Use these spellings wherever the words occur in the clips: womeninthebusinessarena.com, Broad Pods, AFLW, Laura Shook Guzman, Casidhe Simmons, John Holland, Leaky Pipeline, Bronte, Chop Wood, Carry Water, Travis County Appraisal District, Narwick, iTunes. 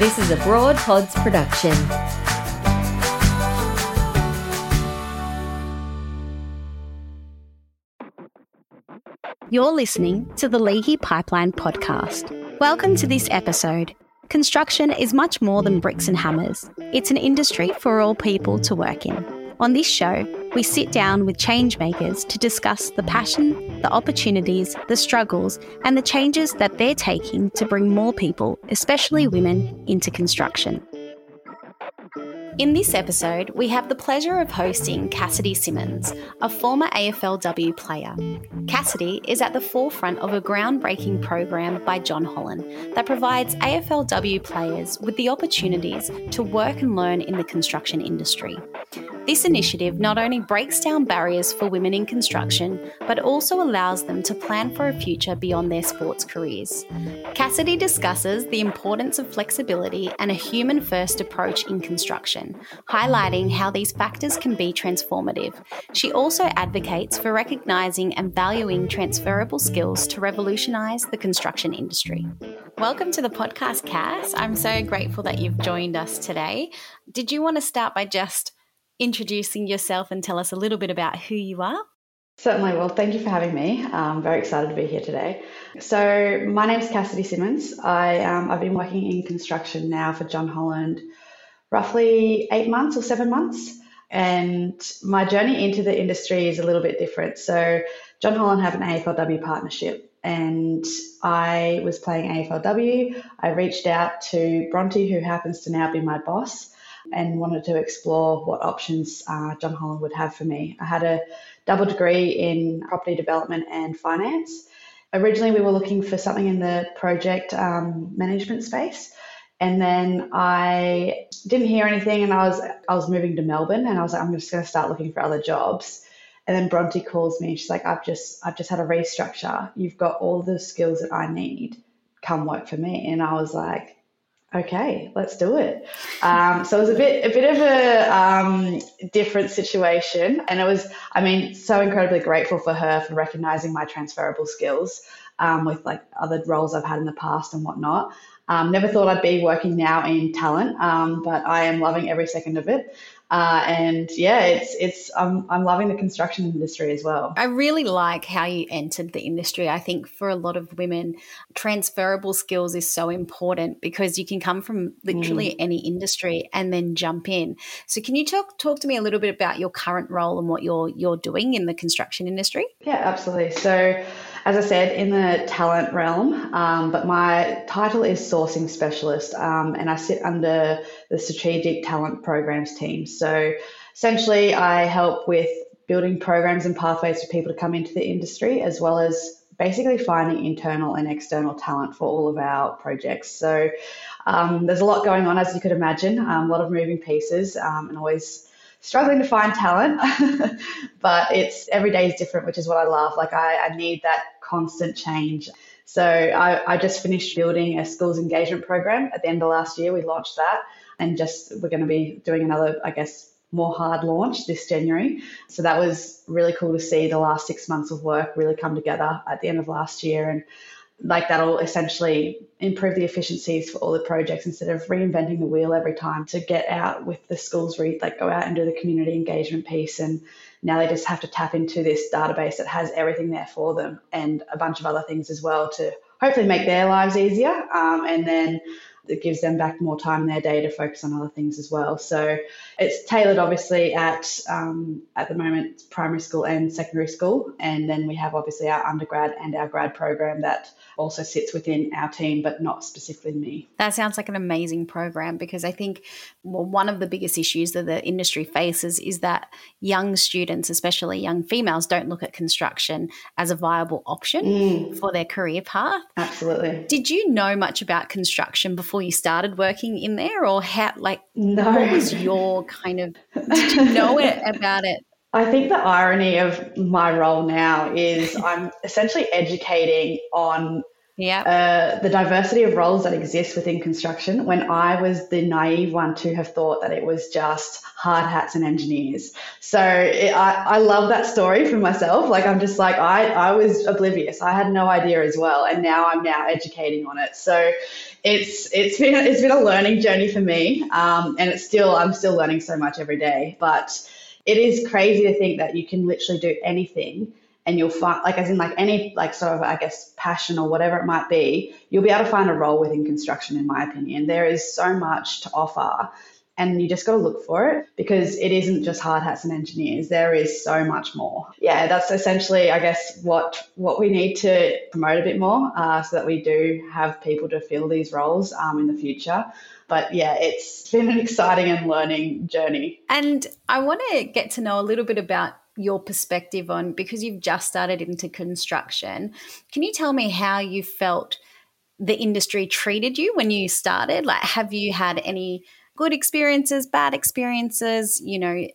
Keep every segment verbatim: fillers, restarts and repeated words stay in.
This is a Broad Pods production. You're listening to the Leaky Pipeline podcast. Welcome to this episode. Construction is much more than bricks and hammers. It's an industry for all people to work in. On this show, we sit down with change makers to discuss the passion, the opportunities, the struggles, and the changes that they're taking to bring more people, especially women, into construction. In this episode, we have the pleasure of hosting Casidhe Simmons, a former A F L W player. Casidhe is at the forefront of a groundbreaking program by John Holland that provides A F L W players with the opportunities to work and learn in the construction industry. This initiative not only breaks down barriers for women in construction, but also allows them to plan for a future beyond their sports careers. Casidhe discusses the importance of flexibility and a human-first approach in construction, highlighting how these factors can be transformative. She also advocates for recognising and valuing transferable skills to revolutionise the construction industry. Welcome to the podcast, Cass. I'm so grateful that you've joined us today. Did you want to start by just introducing yourself and tell us a little bit about who you are? Certainly. Well, thank you for having me. I'm very excited to be here today. So my name is Casidhe Simmons. I, um, I've been working in construction now for John Holland roughly eight months or seven months. And my journey into the industry is a little bit different. So John Holland have an A F L W partnership and I was playing A F L W. I reached out to Bronte, who happens to now be my boss, and wanted to explore what options uh, John Holland would have for me. I had a double degree in property development and finance. Originally, we were looking for something in the project um, management space, and then I didn't hear anything, and I was I was moving to Melbourne, and I was like, I'm just going to start looking for other jobs. And then Bronte calls me. She's like, I've just I've just had a restructure. You've got all the skills that I need. Come work for me. And I was like, okay, let's do it. Um, so it was a bit, a bit of a um, different situation, and it was, I mean, so incredibly grateful for her for recognising my transferable skills um, with like other roles I've had in the past and whatnot. Um, never thought I'd be working now in talent, um, but I am loving every second of it. Uh, and yeah, it's it's I'm I'm loving the construction industry as well. I really like how you entered the industry. I think for a lot of women, transferable skills is so important because you can come from literally mm. any industry and then jump in. So can you talk talk to me a little bit about your current role and what you're you're doing in the construction industry? Yeah, absolutely. So as I said, in the talent realm, um, but my title is sourcing specialist, um, and I sit under the strategic talent programs team. So essentially I help with building programs and pathways for people to come into the industry, as well as basically finding internal and external talent for all of our projects. So um, there's a lot going on, as you could imagine, um, a lot of moving pieces um, and always struggling to find talent, but it's every day is different, which is what I love. Like I, I need that constant change. So I, I just finished building a schools engagement program at the end of last year. We launched that, and just we're going to be doing another, I guess, more hard launch this January. So that was really cool to see the last six months of work really come together at the end of last year, and like that'll essentially improve the efficiencies for all the projects instead of reinventing the wheel every time. To get out with the schools, re- like go out and do the community engagement piece, and now they just have to tap into this database that has everything there for them and a bunch of other things as well to hopefully make their lives easier, um, and then it gives them back more time in their day to focus on other things as well. So it's tailored obviously at um, at the moment primary school and secondary school, and then we have obviously our undergrad and our grad program that also sits within our team but not specifically me. That sounds like an amazing program, because I think well, one of the biggest issues that the industry faces is that young students, especially young females, don't look at construction as a viable option mm. for their career path. Absolutely. Did you know much about construction before you started working in there, or how, like, no. what was your kind of, did you know it about it? I think the irony of my role now is I'm essentially educating on Yeah. Uh, the diversity of roles that exist within construction, when I was the naive one to have thought that it was just hard hats and engineers. So it, I, I love that story for myself. Like, I'm just like, I, I was oblivious. I had no idea as well. And now I'm now educating on it. So it's, it's been, it's been a learning journey for me. Um, and it's still, I'm still learning so much every day, but it is crazy to think that you can literally do anything. And you'll find, like, as in, like, any, like, sort of, I guess, passion or whatever it might be, you'll be able to find a role within construction, in my opinion. There is so much to offer, and you just got to look for it, because it isn't just hard hats and engineers. There is so much more. Yeah, that's essentially, I guess, what what we need to promote a bit more, uh, so that we do have people to fill these roles um, in the future. But yeah, it's been an exciting and learning journey. And I want to get to know a little bit about your perspective on, because you've just started into construction, can you tell me how you felt the industry treated you when you started? Like, have you had any good experiences, bad experiences? You know, I,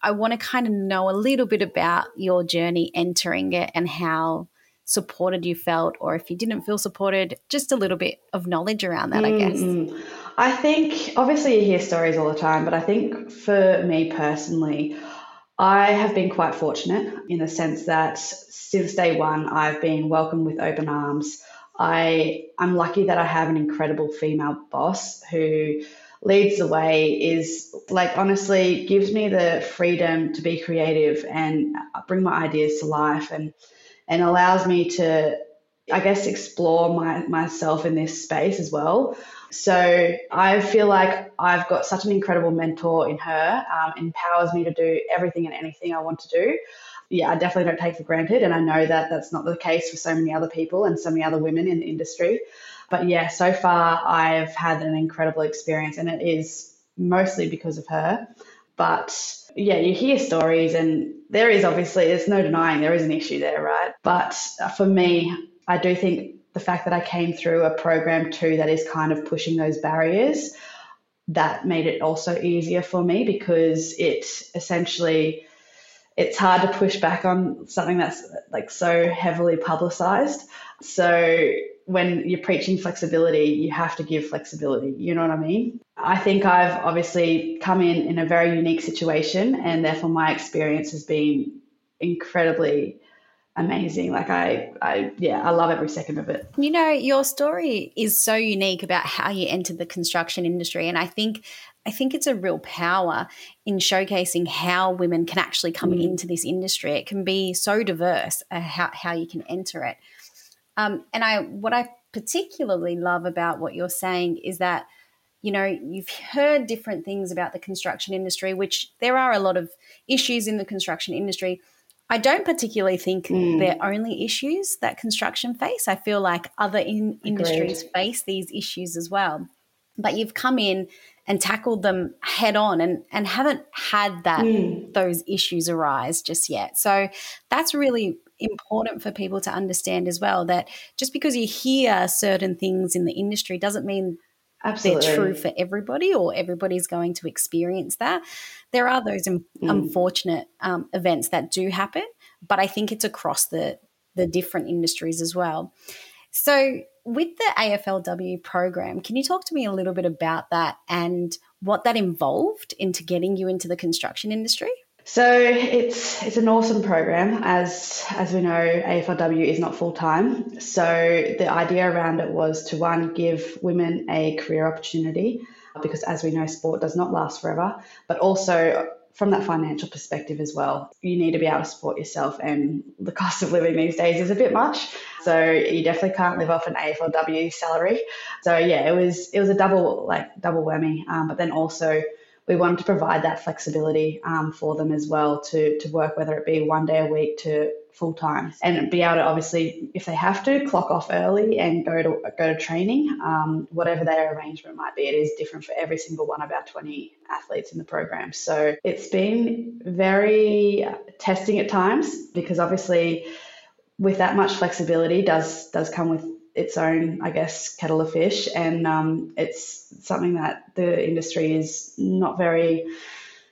I want to kind of know a little bit about your journey entering it and how supported you felt, or if you didn't feel supported, just a little bit of knowledge around that, mm-hmm. I guess. I think, obviously you hear stories all the time, but I think for me personally, I have been quite fortunate in the sense that since day one, I've been welcomed with open arms. I, I'm lucky that I have an incredible female boss who leads the way, is like, honestly gives me the freedom to be creative and bring my ideas to life, and, and allows me to, I guess, explore my, myself in this space as well. So I feel like I've got such an incredible mentor in her, um, empowers me to do everything and anything I want to do. Yeah, I definitely don't take for granted. And I know that that's not the case for so many other people and so many other women in the industry. But yeah, so far I've had an incredible experience, and it is mostly because of her. But yeah, you hear stories, and there is obviously, there's no denying there is an issue there, right? But for me, I do think the fact that I came through a program too that is kind of pushing those barriers, that made it also easier for me, because it essentially, it's hard to push back on something that's like so heavily publicized. So when you're preaching flexibility, you have to give flexibility. You know what I mean? I think I've obviously come in in a very unique situation, and therefore my experience has been incredibly amazing. Like I, I, yeah, I love every second of it. You know, your story is so unique about how you entered the construction industry. And I think, I think it's a real power in showcasing how women can actually come mm. into this industry. It can be so diverse, uh, how, how you can enter it. Um, and I, what I particularly love about what you're saying is that, you know, you've heard different things about the construction industry, which there are a lot of issues in the construction industry. I don't particularly think mm. they're only issues that construction face. I feel like other in- industries face these issues as well. But you've come in and tackled them head on, and, and haven't had that mm. those issues arise just yet. So that's really important for people to understand as well, that just because you hear certain things in the industry doesn't mean Absolutely. They're true for everybody, or everybody's going to experience that. There are those um, mm. unfortunate um, events that do happen, but I think it's across the, the different industries as well. So with the A F L W program, can you talk to me a little bit about that and what that involved into getting you into the construction industry? So it's it's an awesome program. As as we know, A F L W is not full-time. So the idea around it was to, one, give women a career opportunity, because as we know, sport does not last forever, but also from that financial perspective as well. You need to be able to support yourself, and the cost of living these days is a bit much. So you definitely can't live off an A F L W salary. So yeah, it was it was a double, like double whammy, um, but then also we wanted to provide that flexibility um, for them as well to, to work, whether it be one day a week to full time, and be able to obviously, if they have to, clock off early and go to go to training, um, whatever their arrangement might be. It is different for every single one of our twenty athletes in the program. So it's been very testing at times, because obviously with that much flexibility does does come with its own, I guess, kettle of fish, and um, it's something that the industry is not very,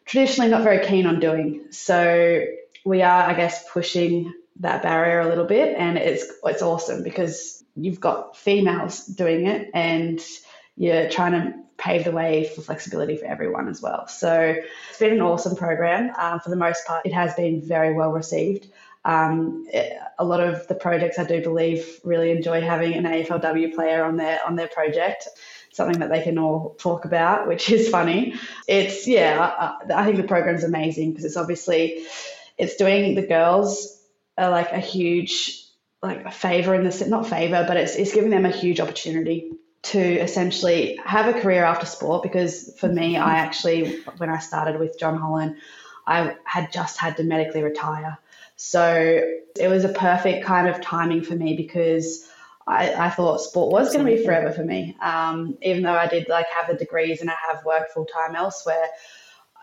traditionally not very keen on doing. So we are, I guess, pushing that barrier a little bit, and it's it's awesome because you've got females doing it and you're trying to pave the way for flexibility for everyone as well. So it's been an awesome program. Uh, for the most part, it has been very well received. Um, it, a lot of the projects, I do believe, really enjoy having an A F L W player on their on their project, something that they can all talk about, which is funny. It's, yeah, I, I think the program's amazing because it's obviously, it's doing the girls uh, like a huge, like a favor in the, not favor, but it's, it's giving them a huge opportunity to essentially have a career after sport. Because for me, I actually, when I started with John Holland, I had just had to medically retire. So it was a perfect kind of timing for me because I, I thought sport was going to be forever for me. Um, even though I did like have the degrees and I have worked full time elsewhere,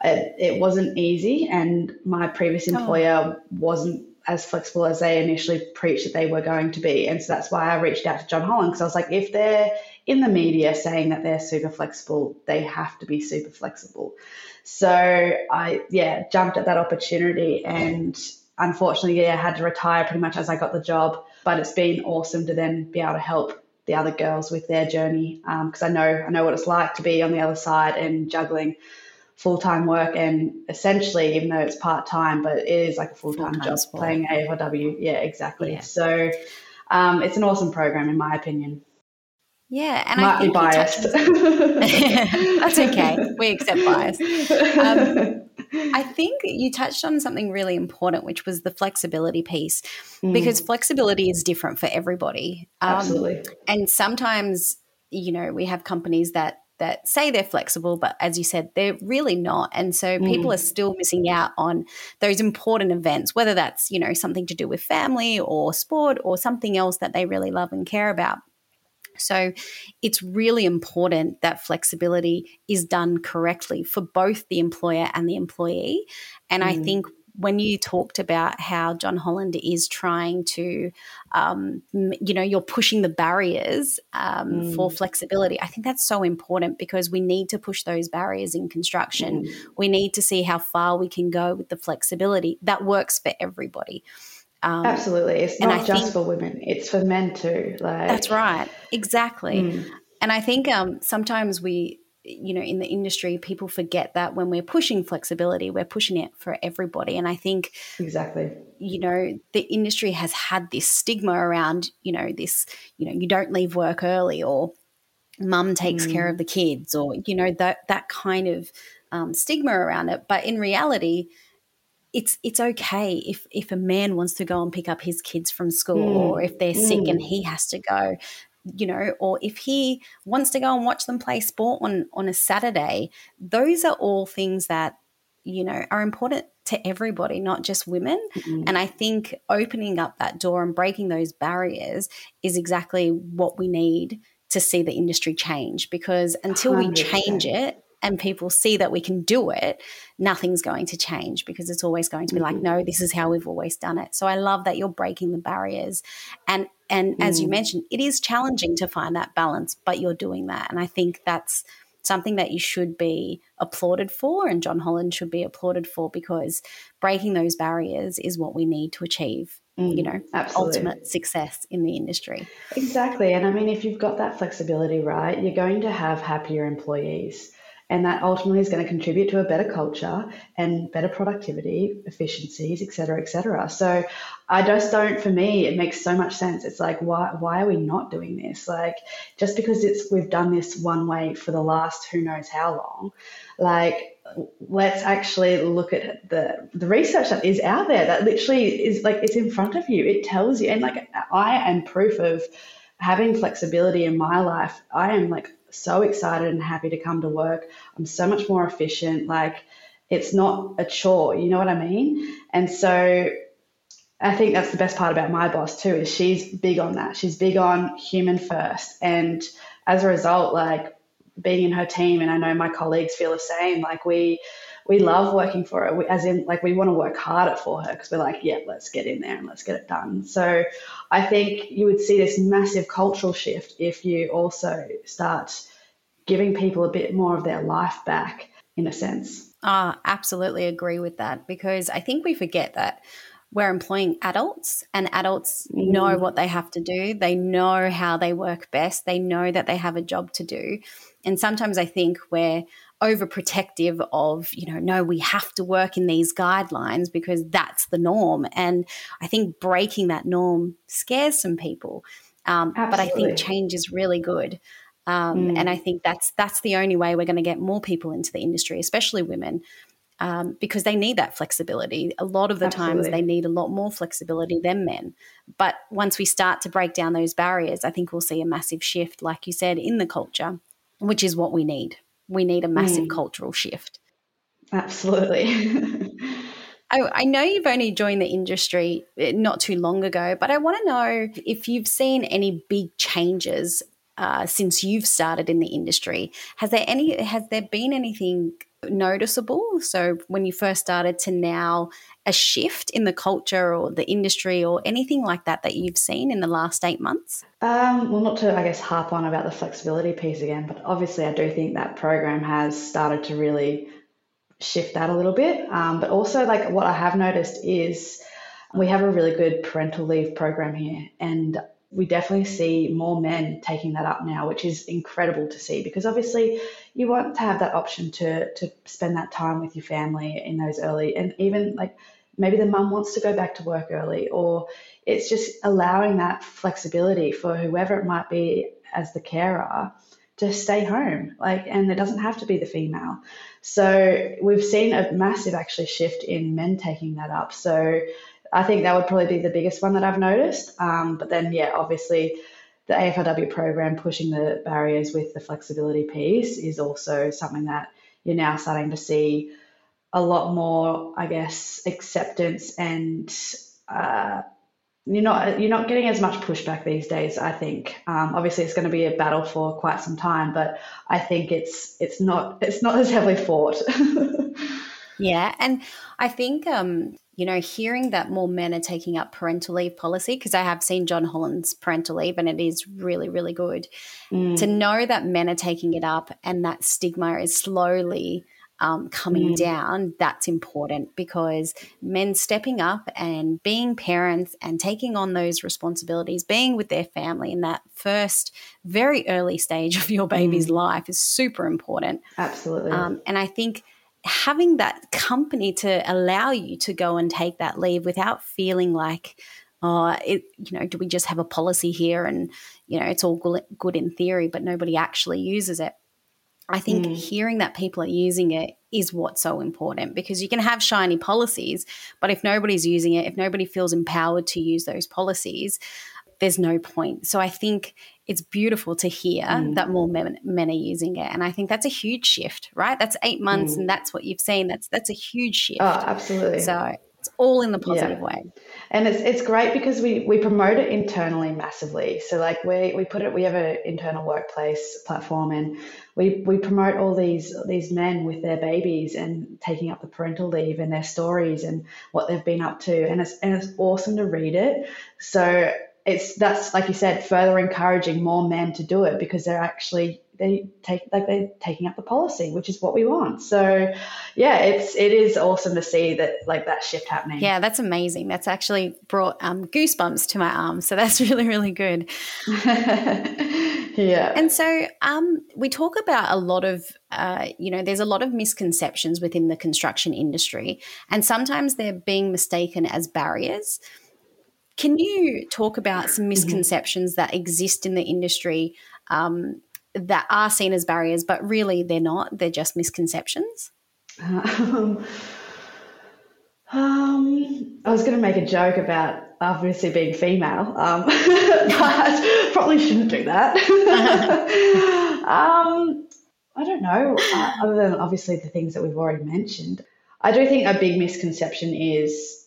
it, it wasn't easy. And my previous employer oh. wasn't as flexible as they initially preached that they were going to be. And so that's why I reached out to John Holland, because I was like, if they're in the media saying that they're super flexible, they have to be super flexible. So I, yeah, jumped at that opportunity, and unfortunately, yeah, I had to retire pretty much as I got the job. But it's been awesome to then be able to help the other girls with their journey, because um, I know I know what it's like to be on the other side and juggling full-time work and essentially, even though it's part-time, but it is like a full-time, full-time job sport. Playing A F L W. Yeah, exactly. Yeah. So um, it's an awesome program in my opinion. Yeah, and Might I think be biased. On... That's okay. We accept bias. Um, I think you touched on something really important, which was the flexibility piece, mm. because flexibility is different for everybody. Um, Absolutely. And sometimes, you know, we have companies that that say they're flexible, but as you said, they're really not. And so mm. people are still missing out on those important events, whether that's, you know, something to do with family or sport or something else that they really love and care about. So it's really important that flexibility is done correctly for both the employer and the employee. And mm. I think when you talked about how John Holland is trying to, um, you know, you're pushing the barriers um, mm. for flexibility, I think that's so important because we need to push those barriers in construction. Mm. We need to see how far we can go with the flexibility that works for everybody. Um, Absolutely. It's not just think, for women. It's for men too. Like That's right. Exactly. Mm. And I think um, sometimes we, you know, in the industry, people forget that when we're pushing flexibility, we're pushing it for everybody. And I think exactly, you know, the industry has had this stigma around, you know, this, you know, you don't leave work early, or mum takes mm. care of the kids, or, you know, that, that kind of um, stigma around it. But in reality, It's it's okay if, if a man wants to go and pick up his kids from school, mm. or if they're sick mm. and he has to go, you know, or if he wants to go and watch them play sport on, on a Saturday. Those are all things that, you know, are important to everybody, not just women. Mm-hmm. And I think opening up that door and breaking those barriers is exactly what we need to see the industry change, because until one hundred percent we change it, and people see that we can do it, nothing's going to change, because it's always going to be mm-hmm. like, no, this is how we've always done it. So I love that you're breaking the barriers. And and mm. as you mentioned, it is challenging to find that balance, but you're doing that. And I think that's something that you should be applauded for, and John Holland should be applauded for, because breaking those barriers is what we need to achieve, mm, you know, absolutely. Ultimate success in the industry. Exactly. And I mean, if you've got that flexibility, right, you're going to have happier employees. And that ultimately is going to contribute to a better culture and better productivity, efficiencies, et cetera, et cetera. So I just don't, for me, it makes so much sense. It's like, why why are we not doing this? Like, just because it's we've done this one way for the last who knows how long, like, let's actually look at the the research that is out there that literally is like, it's in front of you. It tells you. And like, I am proof of having flexibility in my life. I am like, so excited and happy to come to work. I'm so much more efficient. Like, it's not a chore, you know what I mean? And so I think that's the best part about my boss too, is she's big on that. She's big on human first. And as a result, like, being in her team, and I know my colleagues feel the same, like we we love working for her, we, as in like we want to work harder for her, because we're like, yeah, let's get in there and let's get it done. So I think you would see this massive cultural shift if you also start giving people a bit more of their life back, in a sense. Ah, absolutely agree with that, because I think we forget that we're employing adults, and adults know what they have to do. They know how they work best. They know that they have a job to do. And sometimes I think we're overprotective of, you know, no, we have to work in these guidelines because that's the norm. And I think breaking that norm scares some people. Um, but I think change is really good. Um, mm. And I think that's that's the only way we're going to get more people into the industry, especially women, um, because they need that flexibility. A lot of the Absolutely. times they need a lot more flexibility than men. But once we start to break down those barriers, I think we'll see a massive shift, like you said, in the culture, which is what we need. We need a massive mm. cultural shift. Absolutely. I, I know you've only joined the industry not too long ago, but I want to know if you've seen any big changes uh, since you've started in the industry. Has there any? Has there been anything noticeable? So when you first started to now, a shift in the culture or the industry or anything like that that you've seen in the last eight months? Um, well, not to, I guess, harp on about the flexibility piece again, but obviously I do think that program has started to really shift that a little bit. Um, but also, like, what I have noticed is we have a really good parental leave program here, and we definitely see more men taking that up now, which is incredible to see, because obviously you want to have that option to to spend that time with your family in those early, and even like maybe the mum wants to go back to work early, or it's just allowing that flexibility for whoever it might be as the carer to stay home, like, and it doesn't have to be the female. So we've seen a massive actually shift in men taking that up. So I think that would probably be the biggest one that I've noticed. Um, but then, yeah, obviously the A F L W program pushing the barriers with the flexibility piece is also something that you're now starting to see a lot more, I guess, acceptance, and uh, you're not you're not getting as much pushback these days, I think. Um, obviously, it's going to be a battle for quite some time, but I think it's it's not it's not as heavily fought. Yeah, and I think um, you know, hearing that more men are taking up parental leave policy, because I have seen John Holland's parental leave and it is really, really good. Mm. To know that men are taking it up and that stigma is slowly um, coming mm. down, that's important, because men stepping up and being parents and taking on those responsibilities, being with their family in that first very early stage of your baby's mm. life is super important. Absolutely. Um, and I think having that company to allow you to go and take that leave without feeling like, oh, it, you know, do we just have a policy here and, you know, it's all good in theory but nobody actually uses it. I think mm. hearing that people are using it is what's so important, because you can have shiny policies, but if nobody's using it, if nobody feels empowered to use those policies, there's no point. So I think it's beautiful to hear mm. that more men, men are using it. And I think that's a huge shift, right? That's eight months mm. and that's what you've seen. That's that's a huge shift. Oh, absolutely. So it's all in the positive yeah. way. And it's it's great because we, we promote it internally massively. So like we, we put it, we have an internal workplace platform, and we, we promote all these, these men with their babies and taking up the parental leave and their stories and what they've been up to. And it's, and it's awesome to read it. So it's that's like you said, further encouraging more men to do it, because they're actually they take like they're taking up the policy, which is what we want. So yeah, it's it is awesome to see that like that shift happening. Yeah, that's amazing. That's actually brought um, goosebumps to my arms. So that's really, really good. Yeah. And so um, we talk about a lot of, uh, you know, there's a lot of misconceptions within the construction industry, and sometimes they're being mistaken as barriers. Can you talk about some misconceptions mm-hmm. that exist in the industry um, that are seen as barriers, but really they're not, they're just misconceptions? Um, um, I was going to make a joke about obviously being female, um, but probably shouldn't do that. um, I don't know, uh, other than obviously the things that we've already mentioned. I do think a big misconception is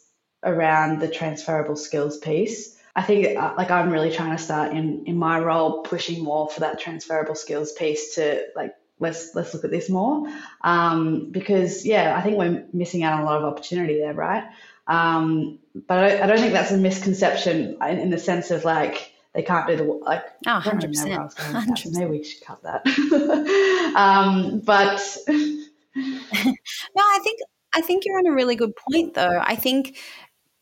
around the transferable skills piece. I think like I'm really trying to start in in my role pushing more for that transferable skills piece to like let's let's look at this more, um, because yeah, I think we're missing out on a lot of opportunity there, right? Um, but I don't, I don't think that's a misconception in, in the sense of like they can't do the like. Oh, one hundred percent. one hundred percent. Maybe we should cut that. um, but no, I think I think you're on a really good point though. I think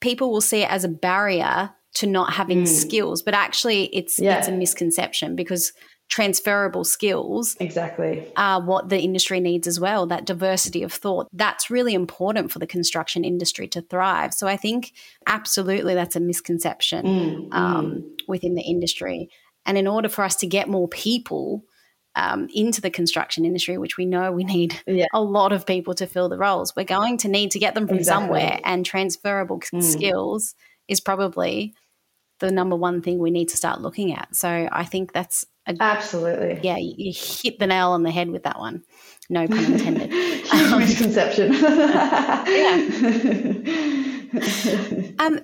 people will see it as a barrier to not having mm. skills, but actually it's yeah. it's a misconception, because transferable skills exactly are what the industry needs as well, that diversity of thought. That's really important for the construction industry to thrive. So I think absolutely that's a misconception mm, um, mm. within the industry. And in order for us to get more people um, into the construction industry, which we know we need yeah. a lot of people to fill the roles, we're going to need to get them from exactly. somewhere, and transferable mm. skills is probably the number one thing we need to start looking at. So I think that's a, absolutely yeah you, you hit the nail on the head with that one, no pun intended. Huge misconception. yeah. um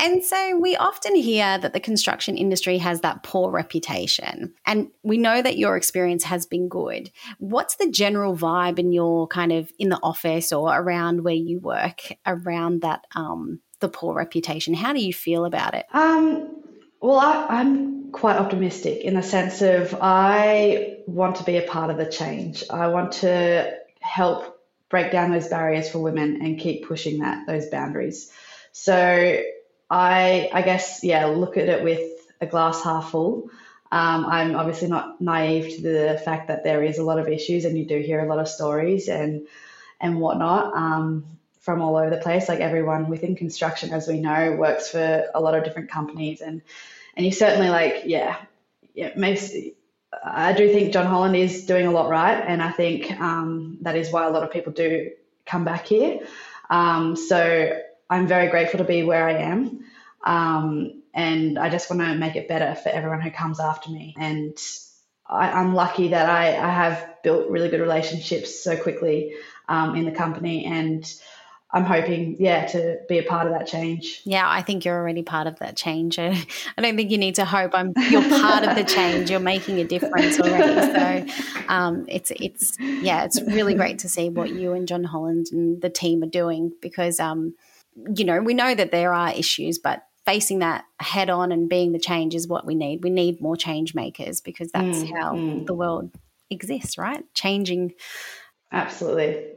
and so we often hear that the construction industry has that poor reputation, and we know that your experience has been good. What's the general vibe in your kind of in the office or around where you work around that um the poor reputation? How do you feel about it? Um, well, I, I'm quite optimistic in the sense of I want to be a part of the change. I want to help break down those barriers for women and keep pushing that those boundaries. So I, I guess, yeah, look at it with a glass half full. Um, I'm obviously not naive to the fact that there is a lot of issues, and you do hear a lot of stories and and whatnot. Um, from all over the place. Like, everyone within construction, as we know, works for a lot of different companies, and and you certainly like yeah it makes I do think John Holland is doing a lot right, and I think um that is why a lot of people do come back here. Um so I'm very grateful to be where I am, um and I just want to make it better for everyone who comes after me. And I, I'm lucky that I, I have built really good relationships so quickly um in the company, and I'm hoping, yeah, to be a part of that change. Yeah, I think you're already part of that change. I don't think you need to hope. I'm, you're part of the change. You're making a difference already. So um, it's, it's yeah, it's really great to see what you and John Holland and the team are doing, because, um, you know, we know that there are issues, but facing that head on and being the change is what we need. We need more change makers, because that's mm, how mm. the world exists, right? Changing. Absolutely.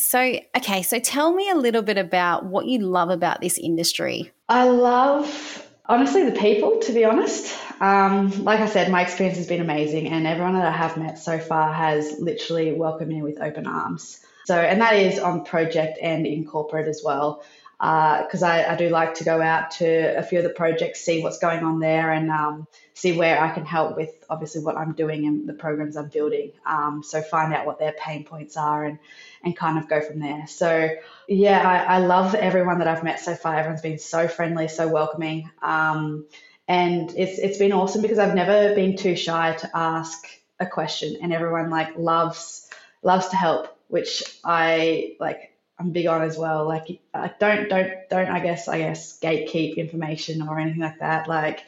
So, okay, so tell me a little bit about what you love about this industry. I love, honestly, the people, to be honest. Um, like I said, my experience has been amazing, and everyone that I have met so far has literally welcomed me with open arms. So, and that is on project and in corporate as well, because uh, I, I do like to go out to a few of the projects, see what's going on there, and um, see where I can help with, obviously, what I'm doing and the programs I'm building. Um, so find out what their pain points are and and kind of go from there. So yeah, I, I love everyone that I've met so far. Everyone's been so friendly, so welcoming. Um, and it's it's been awesome, because I've never been too shy to ask a question, and everyone like loves loves to help, which I like I'm big on as well. Like I don't don't don't I guess I guess gatekeep information or anything like that. Like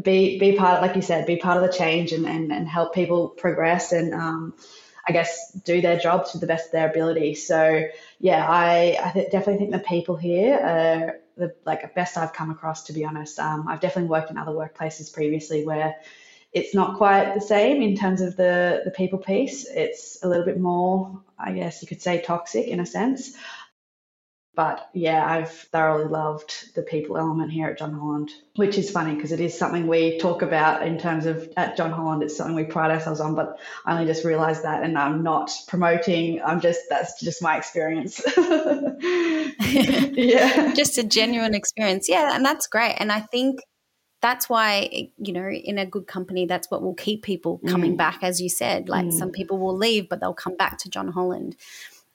be be part of, like you said, be part of the change and and, and help people progress and um I guess, do their job to the best of their ability. So, yeah, I, I th- definitely think the people here are the like best I've come across, to be honest. Um, I've definitely worked in other workplaces previously where it's not quite the same in terms of the, the people piece. It's a little bit more, I guess you could say, toxic in a sense. But, yeah, I've thoroughly loved the people element here at John Holland, which is funny because it is something we talk about in terms of at John Holland. It's something we pride ourselves on, but I only just realised that, and I'm not promoting. I'm just that's just my experience. yeah, just a genuine experience. Yeah, and that's great. And I think that's why, you know, in a good company, that's what will keep people coming mm. back, as you said. Like mm. some people will leave, but they'll come back to John Holland.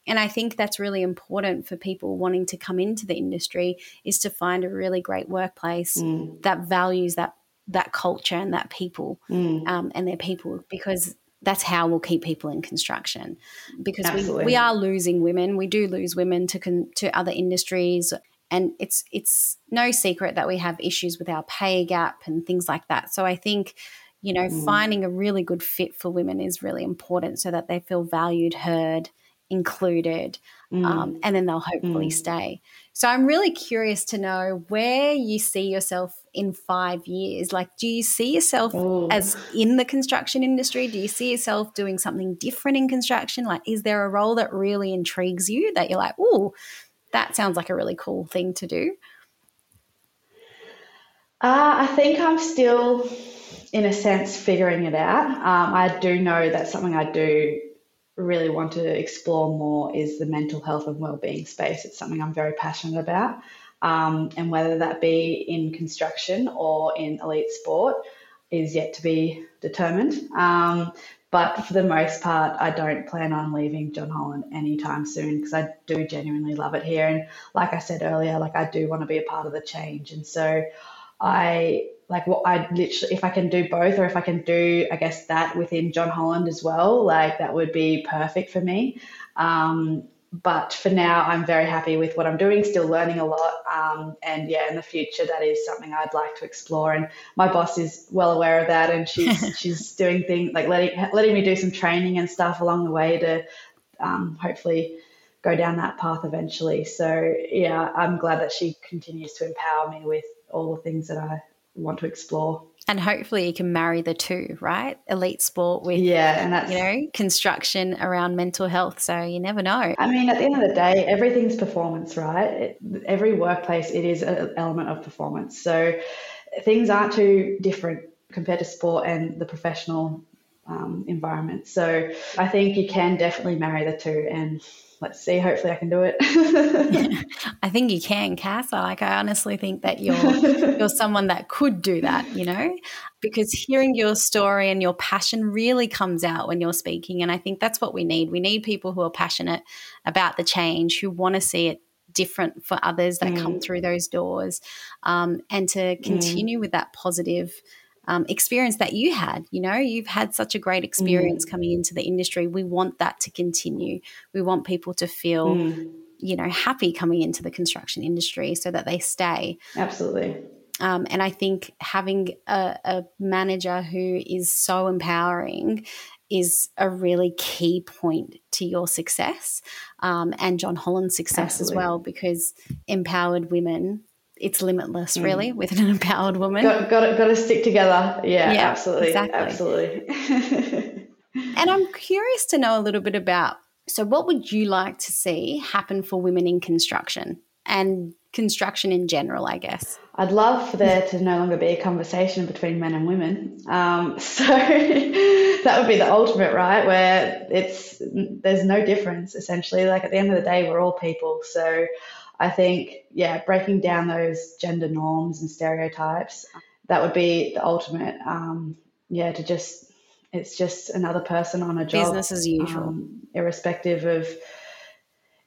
And I think that's really important for people wanting to come into the industry, is to find a really great workplace mm. that values that that culture and that people mm. um, and their people, because that's how we'll keep people in construction. Because we, we are losing women. We do lose women to con- to other industries, and it's it's no secret that we have issues with our pay gap and things like that. So I think, you know, mm. finding a really good fit for women is really important, so that they feel valued, heard, included, mm. um, and then they'll hopefully mm. stay. So I'm really curious to know where you see yourself in five years. Like, do you see yourself Ooh. as in the construction industry? Do you see yourself doing something different in construction? Like, is there a role that really intrigues you that you're like, ooh, that sounds like a really cool thing to do? Uh, I think I'm still, in a sense, figuring it out. Um, I do know that something I do really want to explore more is the mental health and wellbeing space. It's something I'm very passionate about. Um, and whether that be in construction or in elite sport is yet to be determined. Um, but for the most part, I don't plan on leaving John Holland anytime soon because I do genuinely love it here. And like I said earlier, like I do want to be a part of the change. And so I like what I literally, if I can do both, or if I can do, I guess, that within John Holland as well, like that would be perfect for me. Um, but for now, I'm very happy with what I'm doing, still learning a lot. Um, and yeah, in the future, that is something I'd like to explore. And my boss is well aware of that. And she's, she's doing things like letting, letting me do some training and stuff along the way to um, hopefully go down that path eventually. So yeah, I'm glad that she continues to empower me with all the things that I want to explore. And hopefully you can marry the two, right? Elite sport with, yeah, and that's, you know, construction around mental health. So you never know. I mean, at the end of the day, everything's performance, right? It, every workplace, it is an element of performance. So things aren't too different compared to sport and the professional um, environment. So I think you can definitely marry the two, and let's see, hopefully I can do it. Yeah, I think you can, Cass. Like, I honestly think that you're you're someone that could do that, you know, because hearing your story and your passion really comes out when you're speaking. And I think that's what we need. We need people who are passionate about the change, who want to see it different for others that mm. come through those doors, um, and to continue mm. with that positive Um, experience that you had. You know, you've had such a great experience mm. coming into the industry. We want that to continue. We want people to feel, mm. you know, happy coming into the construction industry so that they stay. Absolutely. Um, and I think having a, a manager who is so empowering is a really key point to your success, um, and John Holland's success Absolutely. As well, because empowered women, it's limitless, really, mm. with an empowered woman. Got, got, got to stick together. Yeah, yeah, absolutely. Exactly. Absolutely. And I'm curious to know a little bit about, so what would you like to see happen for women in construction and construction in general, I guess? I'd love for there to no longer be a conversation between men and women. Um, so that would be the ultimate, right, where it's there's no difference, essentially. Like, at the end of the day, we're all people. So I think, yeah, breaking down those gender norms and stereotypes, that would be the ultimate, um, yeah, to just, it's just another person on a job. Business as usual. Um, irrespective of,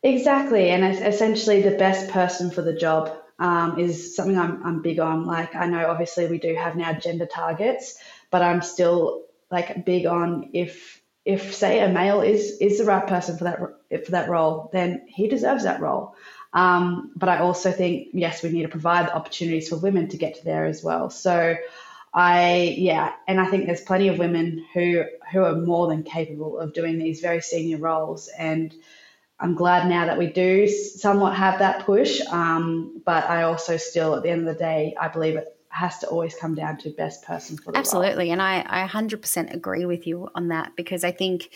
exactly, and essentially the best person for the job um, is something I'm, I'm big on. Like, I know obviously we do have now gender targets, but I'm still, like, big on if, if say a male is, is the right person for that, for that role, then he deserves that role. Um, but I also think, yes, we need to provide the opportunities for women to get to there as well. So I, yeah, and I think there's plenty of women who who are more than capable of doing these very senior roles. And I'm glad now that we do somewhat have that push. Um, but I also still, at the end of the day, I believe it has to always come down to best person for the Absolutely. Role. And I, I one hundred percent agree with you on that, because I think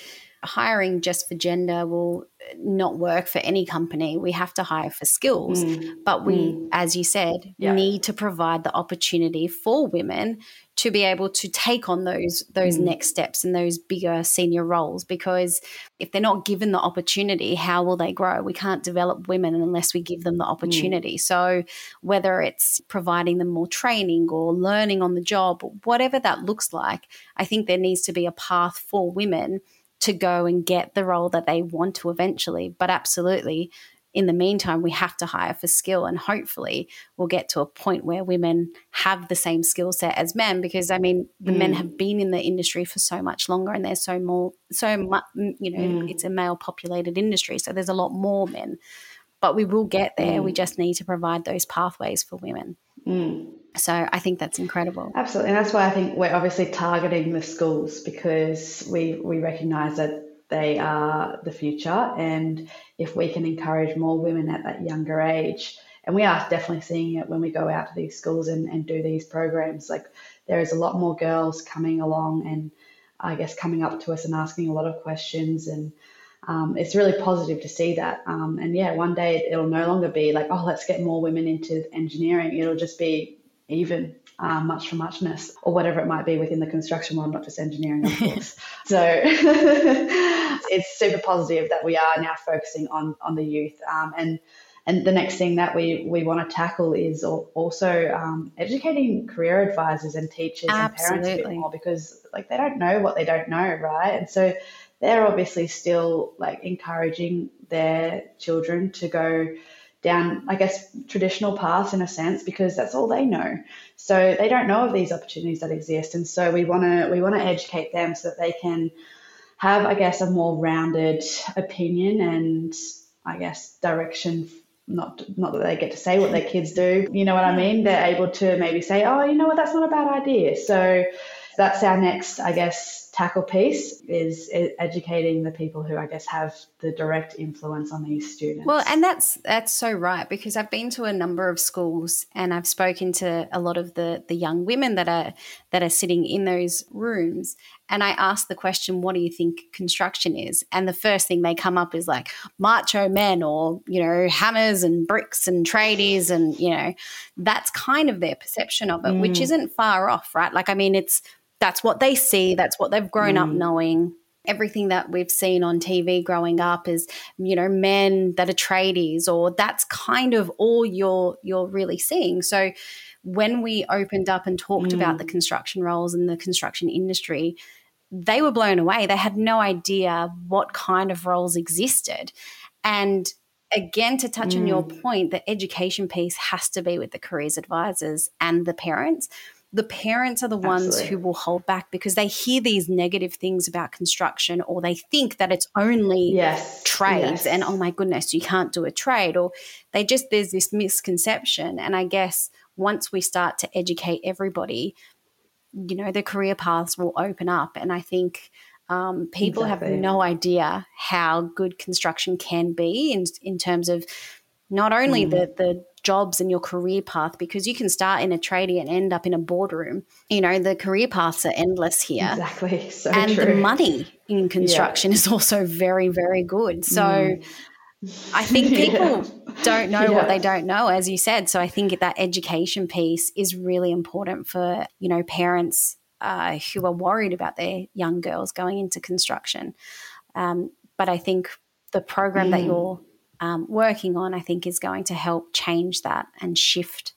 hiring just for gender will not work for any company. We have to hire for skills, mm. but we, mm. as you said, yeah. need to provide the opportunity for women to be able to take on those those mm. next steps and those bigger senior roles, because if they're not given the opportunity, how will they grow? We can't develop women unless we give them the opportunity. Mm. So whether it's providing them more training or learning on the job, whatever that looks like, I think there needs to be a path for women to go and get the role that they want to eventually. But absolutely, in the meantime, we have to hire for skill, and hopefully we'll get to a point where women have the same skill set as men, because, I mean, the mm. men have been in the industry for so much longer, and there's so more, so much, you know, mm. it's a male-populated industry, so there's a lot more men. But we will get there. Mm. We just need to provide those pathways for women. Mm. So I think that's incredible. Absolutely. And that's why I think we're obviously targeting the schools, because we, we recognise that they are the future. And if we can encourage more women at that younger age, and we are definitely seeing it when we go out to these schools and, and do these programs, like there is a lot more girls coming along and I guess coming up to us and asking a lot of questions, and Um, it's really positive to see that. Um, and, yeah, one day it'll no longer be like, oh, let's get more women into engineering. It'll just be even um, much for muchness or whatever it might be within the construction world, not just engineering, of course. So it's super positive that we are now focusing on on the youth. Um, and and the next thing that we, we want to tackle is also um, educating career advisors and teachers Absolutely. and parents a bit more, because like they don't know what they don't know, right? And so they're obviously still like encouraging their children to go down, I guess, traditional paths in a sense, because that's all they know. So they don't know of these opportunities that exist. And so we want to we want to educate them so that they can have, I guess, a more rounded opinion and, I guess, direction. Not not that they get to say what their kids do. You know what I mean? They're able to maybe say, oh, you know what, that's not a bad idea. So that's our next, I guess, tackle piece is educating the people who, I guess, have the direct influence on these students. Well, and that's that's so right, because I've been to a number of schools and I've spoken to a lot of the the young women that are that are sitting in those rooms, and I ask the question, what do you think construction is? And the first thing they come up is like macho men or, you know, hammers and bricks and tradies and, you know, that's kind of their perception of it, mm. which isn't far off, right? Like, I mean, it's that's what they see. That's what they've grown mm. up knowing. Everything that we've seen on T V growing up is, you know, men that are tradies, or that's kind of all you're you're really seeing. So when we opened up and talked mm. about the construction roles and the construction industry, they were blown away. They had no idea what kind of roles existed. And again, to touch mm. on your point, the education piece has to be with the careers advisors and the parents. The parents are the ones Absolutely. who will hold back because they hear these negative things about construction, or they think that it's only yes. trades yes. and, oh, my goodness, you can't do a trade, or they just there's this misconception. And I guess once we start to educate everybody, you know, the career paths will open up. And I think um, people exactly. have no idea how good construction can be in, in terms of not only mm. the the jobs and your career path, because you can start in a tradie and end up in a boardroom. You know, the career paths are endless here. Exactly. So and true. The money in construction yeah. is also very, very good. So mm. I think people yeah. don't know yeah. what they don't know, as you said. So I think that education piece is really important for, you know, parents uh, who are worried about their young girls going into construction. Um, but I think the program mm. that you're Um, working on, I think, is going to help change that and shift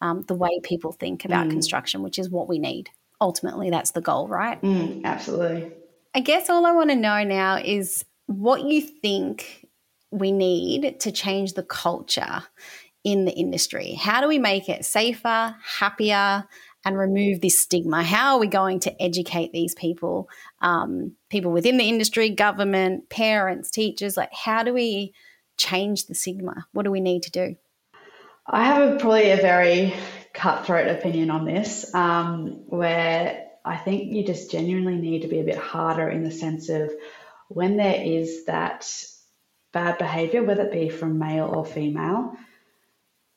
um, the way people think about mm. construction, which is what we need. Ultimately, that's the goal, right? Mm, absolutely. I guess all I want to know now is what you think we need to change the culture in the industry. How do we make it safer, happier, and remove this stigma? How are we going to educate these people, um, people within the industry, government, parents, teachers? Like, how do we change the stigma? What do we need to do? I have a, probably a very cutthroat opinion on this, um, where I think you just genuinely need to be a bit harder in the sense of when there is that bad behaviour, whether it be from male or female,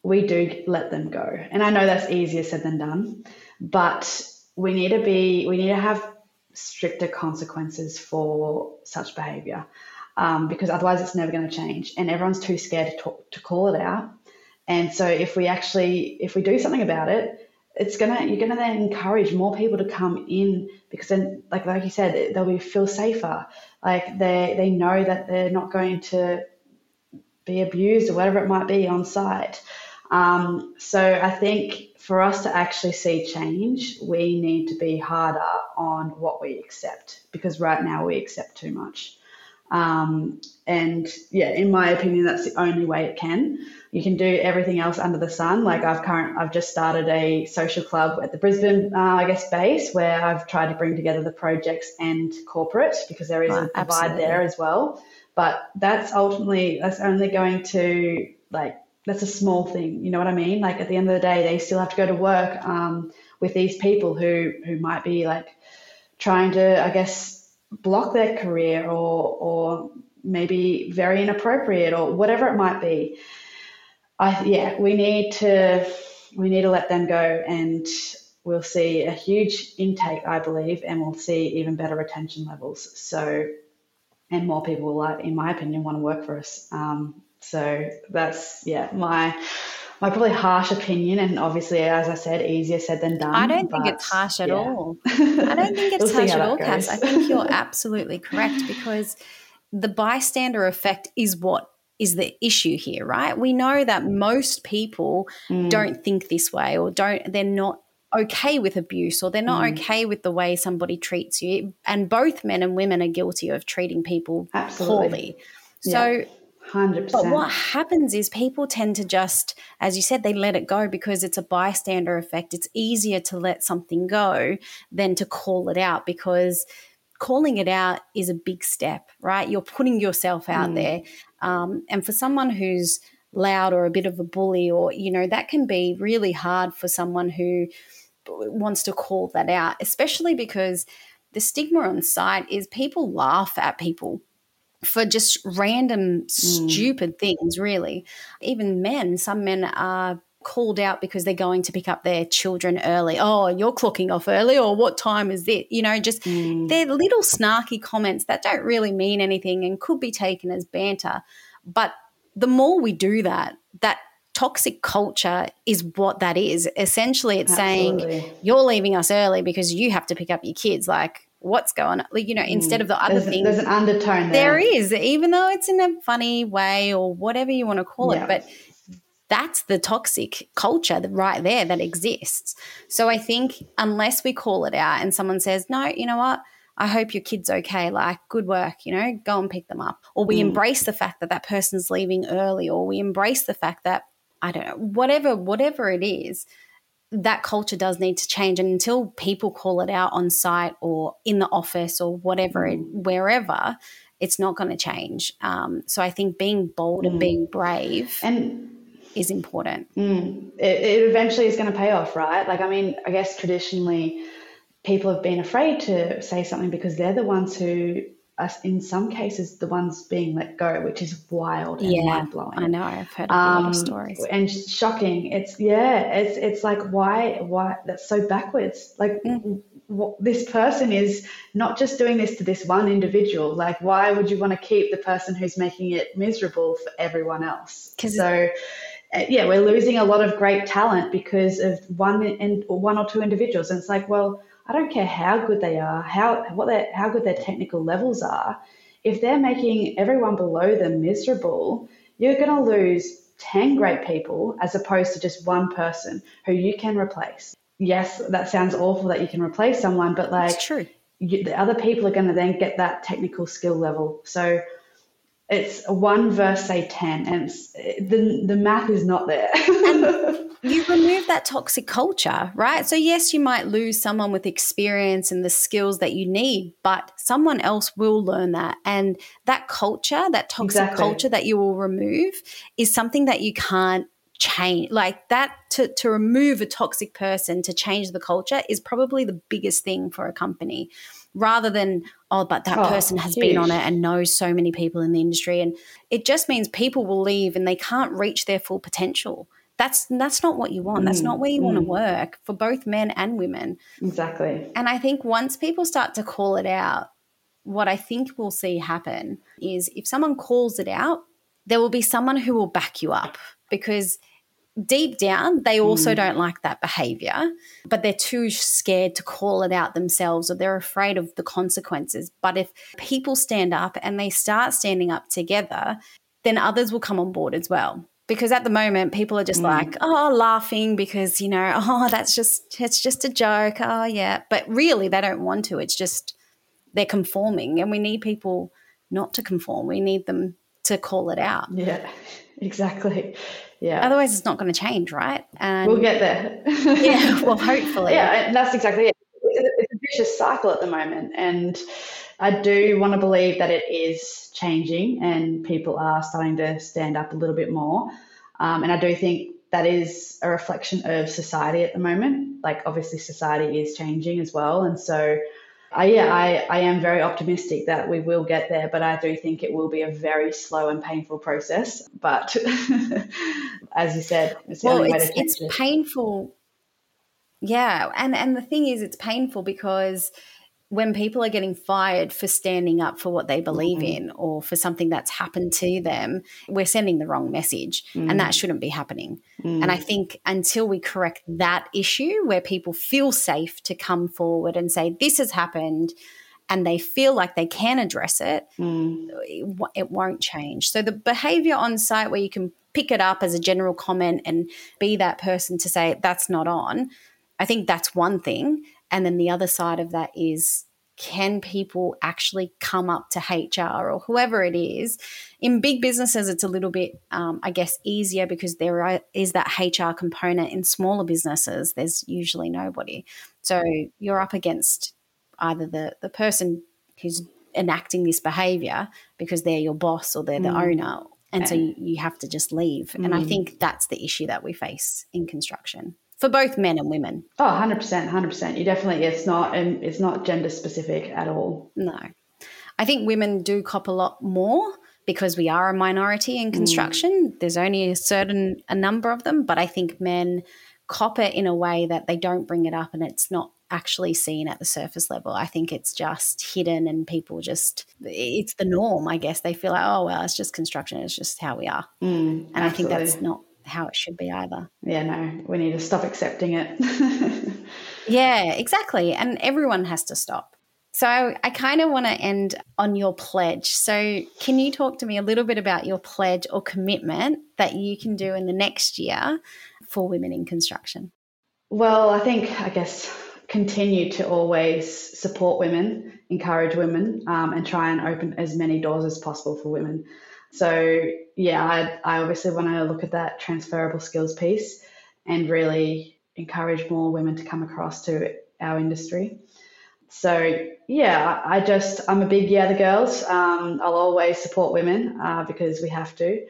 we do let them go. And I know that's easier said than done, but we need to be, we need to have stricter consequences for such behaviour. Um, because otherwise it's never going to change, and everyone's too scared to, talk, to call it out. And so if we actually, if we do something about it, it's gonna you're gonna then encourage more people to come in, because then, like like you said, they'll be, feel safer. Like they they know that they're not going to be abused or whatever it might be on site. Um, so I think for us to actually see change, we need to be harder on what we accept, because right now we accept too much. Um, and yeah, in my opinion, that's the only way it can. You can do everything else under the sun. Like I've current, I've just started a social club at the Brisbane, uh, I guess, base, where I've tried to bring together the projects and corporate, because there is right, a divide there as well. But that's ultimately, that's only going to like, that's a small thing. You know what I mean? Like at the end of the day, they still have to go to work, um, with these people who, who might be like trying to, I guess, block their career or or maybe very inappropriate or whatever it might be. I yeah, we need to we need to let them go, and we'll see a huge intake, I believe, and we'll see even better retention levels. So, and more people will, in my opinion, want to work for us. Um, so that's yeah, my my probably harsh opinion, and obviously, as I said, easier said than done. I don't think it's harsh at yeah. all. I don't think it's we'll harsh at all, Cass. I think you're absolutely correct, because the bystander effect is what is the issue here, right? We know that most people mm. don't think this way, or don't they're not okay with abuse, or they're not mm. okay with the way somebody treats you. And both men and women are guilty of treating people absolutely. Poorly. So yeah. one hundred percent. But what happens is people tend to just, as you said, they let it go because it's a bystander effect. It's easier to let something go than to call it out, because calling it out is a big step, right? You're putting yourself out mm. there. Um, and for someone who's loud or a bit of a bully, or, you know, that can be really hard for someone who wants to call that out, especially because the stigma on site is people laugh at people for just random mm. stupid things, really. Even men, some men are called out because they're going to pick up their children early. Oh, you're clocking off early, or what time is it? You know, just mm. they're little snarky comments that don't really mean anything and could be taken as banter. But the more we do that, that toxic culture is what that is. Essentially, it's Absolutely. saying you're leaving us early because you have to pick up your kids, like, what's going on, you know, instead of the other thing. There's an undertone there. There is, even though it's in a funny way or whatever you want to call yeah. it, but that's the toxic culture right there that exists. So I think unless we call it out and someone says, no, you know what, I hope your kid's okay, like, good work, you know, go and pick them up. Or we mm. embrace the fact that that person's leaving early, or we embrace the fact that, I don't know, whatever, whatever it is, that culture does need to change. And until people call it out on site or in the office or whatever, wherever, it's not going to change. Um, so I think being bold mm. and being brave and is important. Mm, it, it eventually is going to pay off, right? Like, I mean, I guess traditionally people have been afraid to say something because they're the ones who are, in some cases, the ones being let go, which is wild and yeah, mind-blowing. I know, I've heard um, a lot of stories. And shocking. It's, yeah, it's it's like, why, why, that's so backwards. Like, mm. what, this person is not just doing this to this one individual. Like, why would you want to keep the person who's making it miserable for everyone else? So, yeah, we're losing a lot of great talent because of one and one or two individuals. And it's like, well, I don't care how good they are, how what their how good their technical levels are. If they're making everyone below them miserable, you're going to lose ten great people as opposed to just one person who you can replace. Yes, that sounds awful that you can replace someone, but like it's true. You, the other people are going to then get that technical skill level. So it's one verse, say ten, and it's, the the math is not there. You remove that toxic culture, right? So, yes, you might lose someone with experience and the skills that you need, but someone else will learn that. And that culture, that toxic Exactly. culture that you will remove is something that you can't change. Like that, to, to remove a toxic person, to change the culture is probably the biggest thing for a company, rather than, oh, but that oh, person has huge. been on it and knows so many people in the industry. And it just means people will leave and they can't reach their full potential. That's that's not what you want. That's not where you mm. want to work, for both men and women. Exactly. And I think once people start to call it out, what I think we'll see happen is if someone calls it out, there will be someone who will back you up, because deep down they also mm. don't like that behavior, but they're too scared to call it out themselves, or they're afraid of the consequences. But if people stand up and they start standing up together, then others will come on board as well. Because at the moment people are just mm. like, oh, laughing because, you know, oh, that's just, it's just a joke. Oh, yeah. But really they don't want to. It's just they're conforming, and we need people not to conform. We need them to call it out. Yeah, exactly. Yeah. Otherwise it's not going to change, right? And we'll get there. Yeah, well, hopefully. Yeah, that's exactly it. It's a vicious cycle at the moment, and I do want to believe that it is changing and people are starting to stand up a little bit more. Um, and I do think that is a reflection of society at the moment. Like, obviously society is changing as well. And so, I, yeah, I, I am very optimistic that we will get there, but I do think it will be a very slow and painful process. But as you said, it's the well, only way it's, to change it's it. painful. Yeah, and, and the thing is it's painful because when people are getting fired for standing up for what they believe mm. in or for something that's happened to them, we're sending the wrong message mm. and that shouldn't be happening. Mm. And I think until we correct that issue where people feel safe to come forward and say this has happened and they feel like they can address it, mm. it, it won't change. So the behaviour on site where you can pick it up as a general comment and be that person to say that's not on, I think that's one thing. And then the other side of that is, can people actually come up to H R or whoever it is? In big businesses, it's a little bit, um, I guess, easier because there is that H R component. In smaller businesses, there's usually nobody. So you're up against either the, the person who's enacting this behaviour because they're your boss or they're the mm. owner, and yeah. so you, you have to just leave. Mm. And I think that's the issue that we face in construction. For both men and women. Oh, one hundred percent, one hundred percent. You definitely, it's not um, it's not gender specific at all. No. I think women do cop a lot more because we are a minority in construction. Mm. There's only a certain a number of them, but I think men cop it in a way that they don't bring it up and it's not actually seen at the surface level. I think it's just hidden and people just, it's the norm, I guess. They feel like, oh, well, it's just construction. It's just how we are. Mm, and absolutely. I think that's not how it should be either. Yeah, no, we need to stop accepting it. Yeah, exactly. And everyone has to stop. So I, I kind of want to end on your pledge. So can you talk to me a little bit about your pledge or commitment that you can do in the next year for women in construction? Well, I think, I guess, continue to always support women, encourage women, um, and try and open as many doors as possible for women. So yeah, I, I obviously want to look at that transferable skills piece and really encourage more women to come across to our industry. So yeah, I just, I'm a big yeah, the girls. Um, I'll always support women uh, because we have to.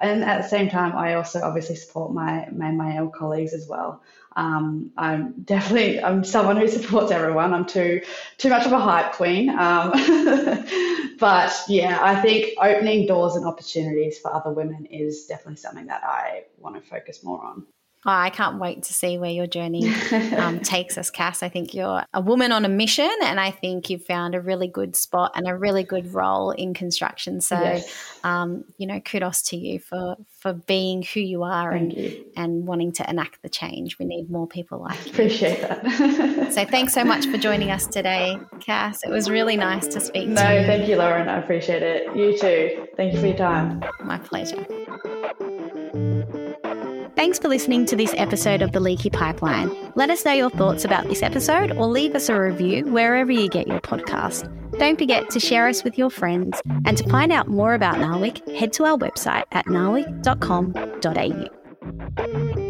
And at the same time, I also obviously support my, my male colleagues as well. Um, I'm definitely, I'm someone who supports everyone. I'm too, too much of a hype queen. Um, but yeah, I think opening doors and opportunities for other women is definitely something that I want to focus more on. Oh, I can't wait to see where your journey um, takes us, Cass. I think you're a woman on a mission and I think you've found a really good spot and a really good role in construction. So, yes. um, you know, kudos to you for, for being who you are and, you. and wanting to enact the change. We need more people like you. Appreciate that. So thanks so much for joining us today, Cass. It was really nice to speak no, to you. No, thank you, Lauren. I appreciate it. You too. Thank you for your time. My pleasure. Thanks for listening to this episode of The Leaky Pipeline. Let us know your thoughts about this episode or leave us a review wherever you get your podcast. Don't forget to share us with your friends, and to find out more about Narwick, head to our website at narwick dot com dot a u.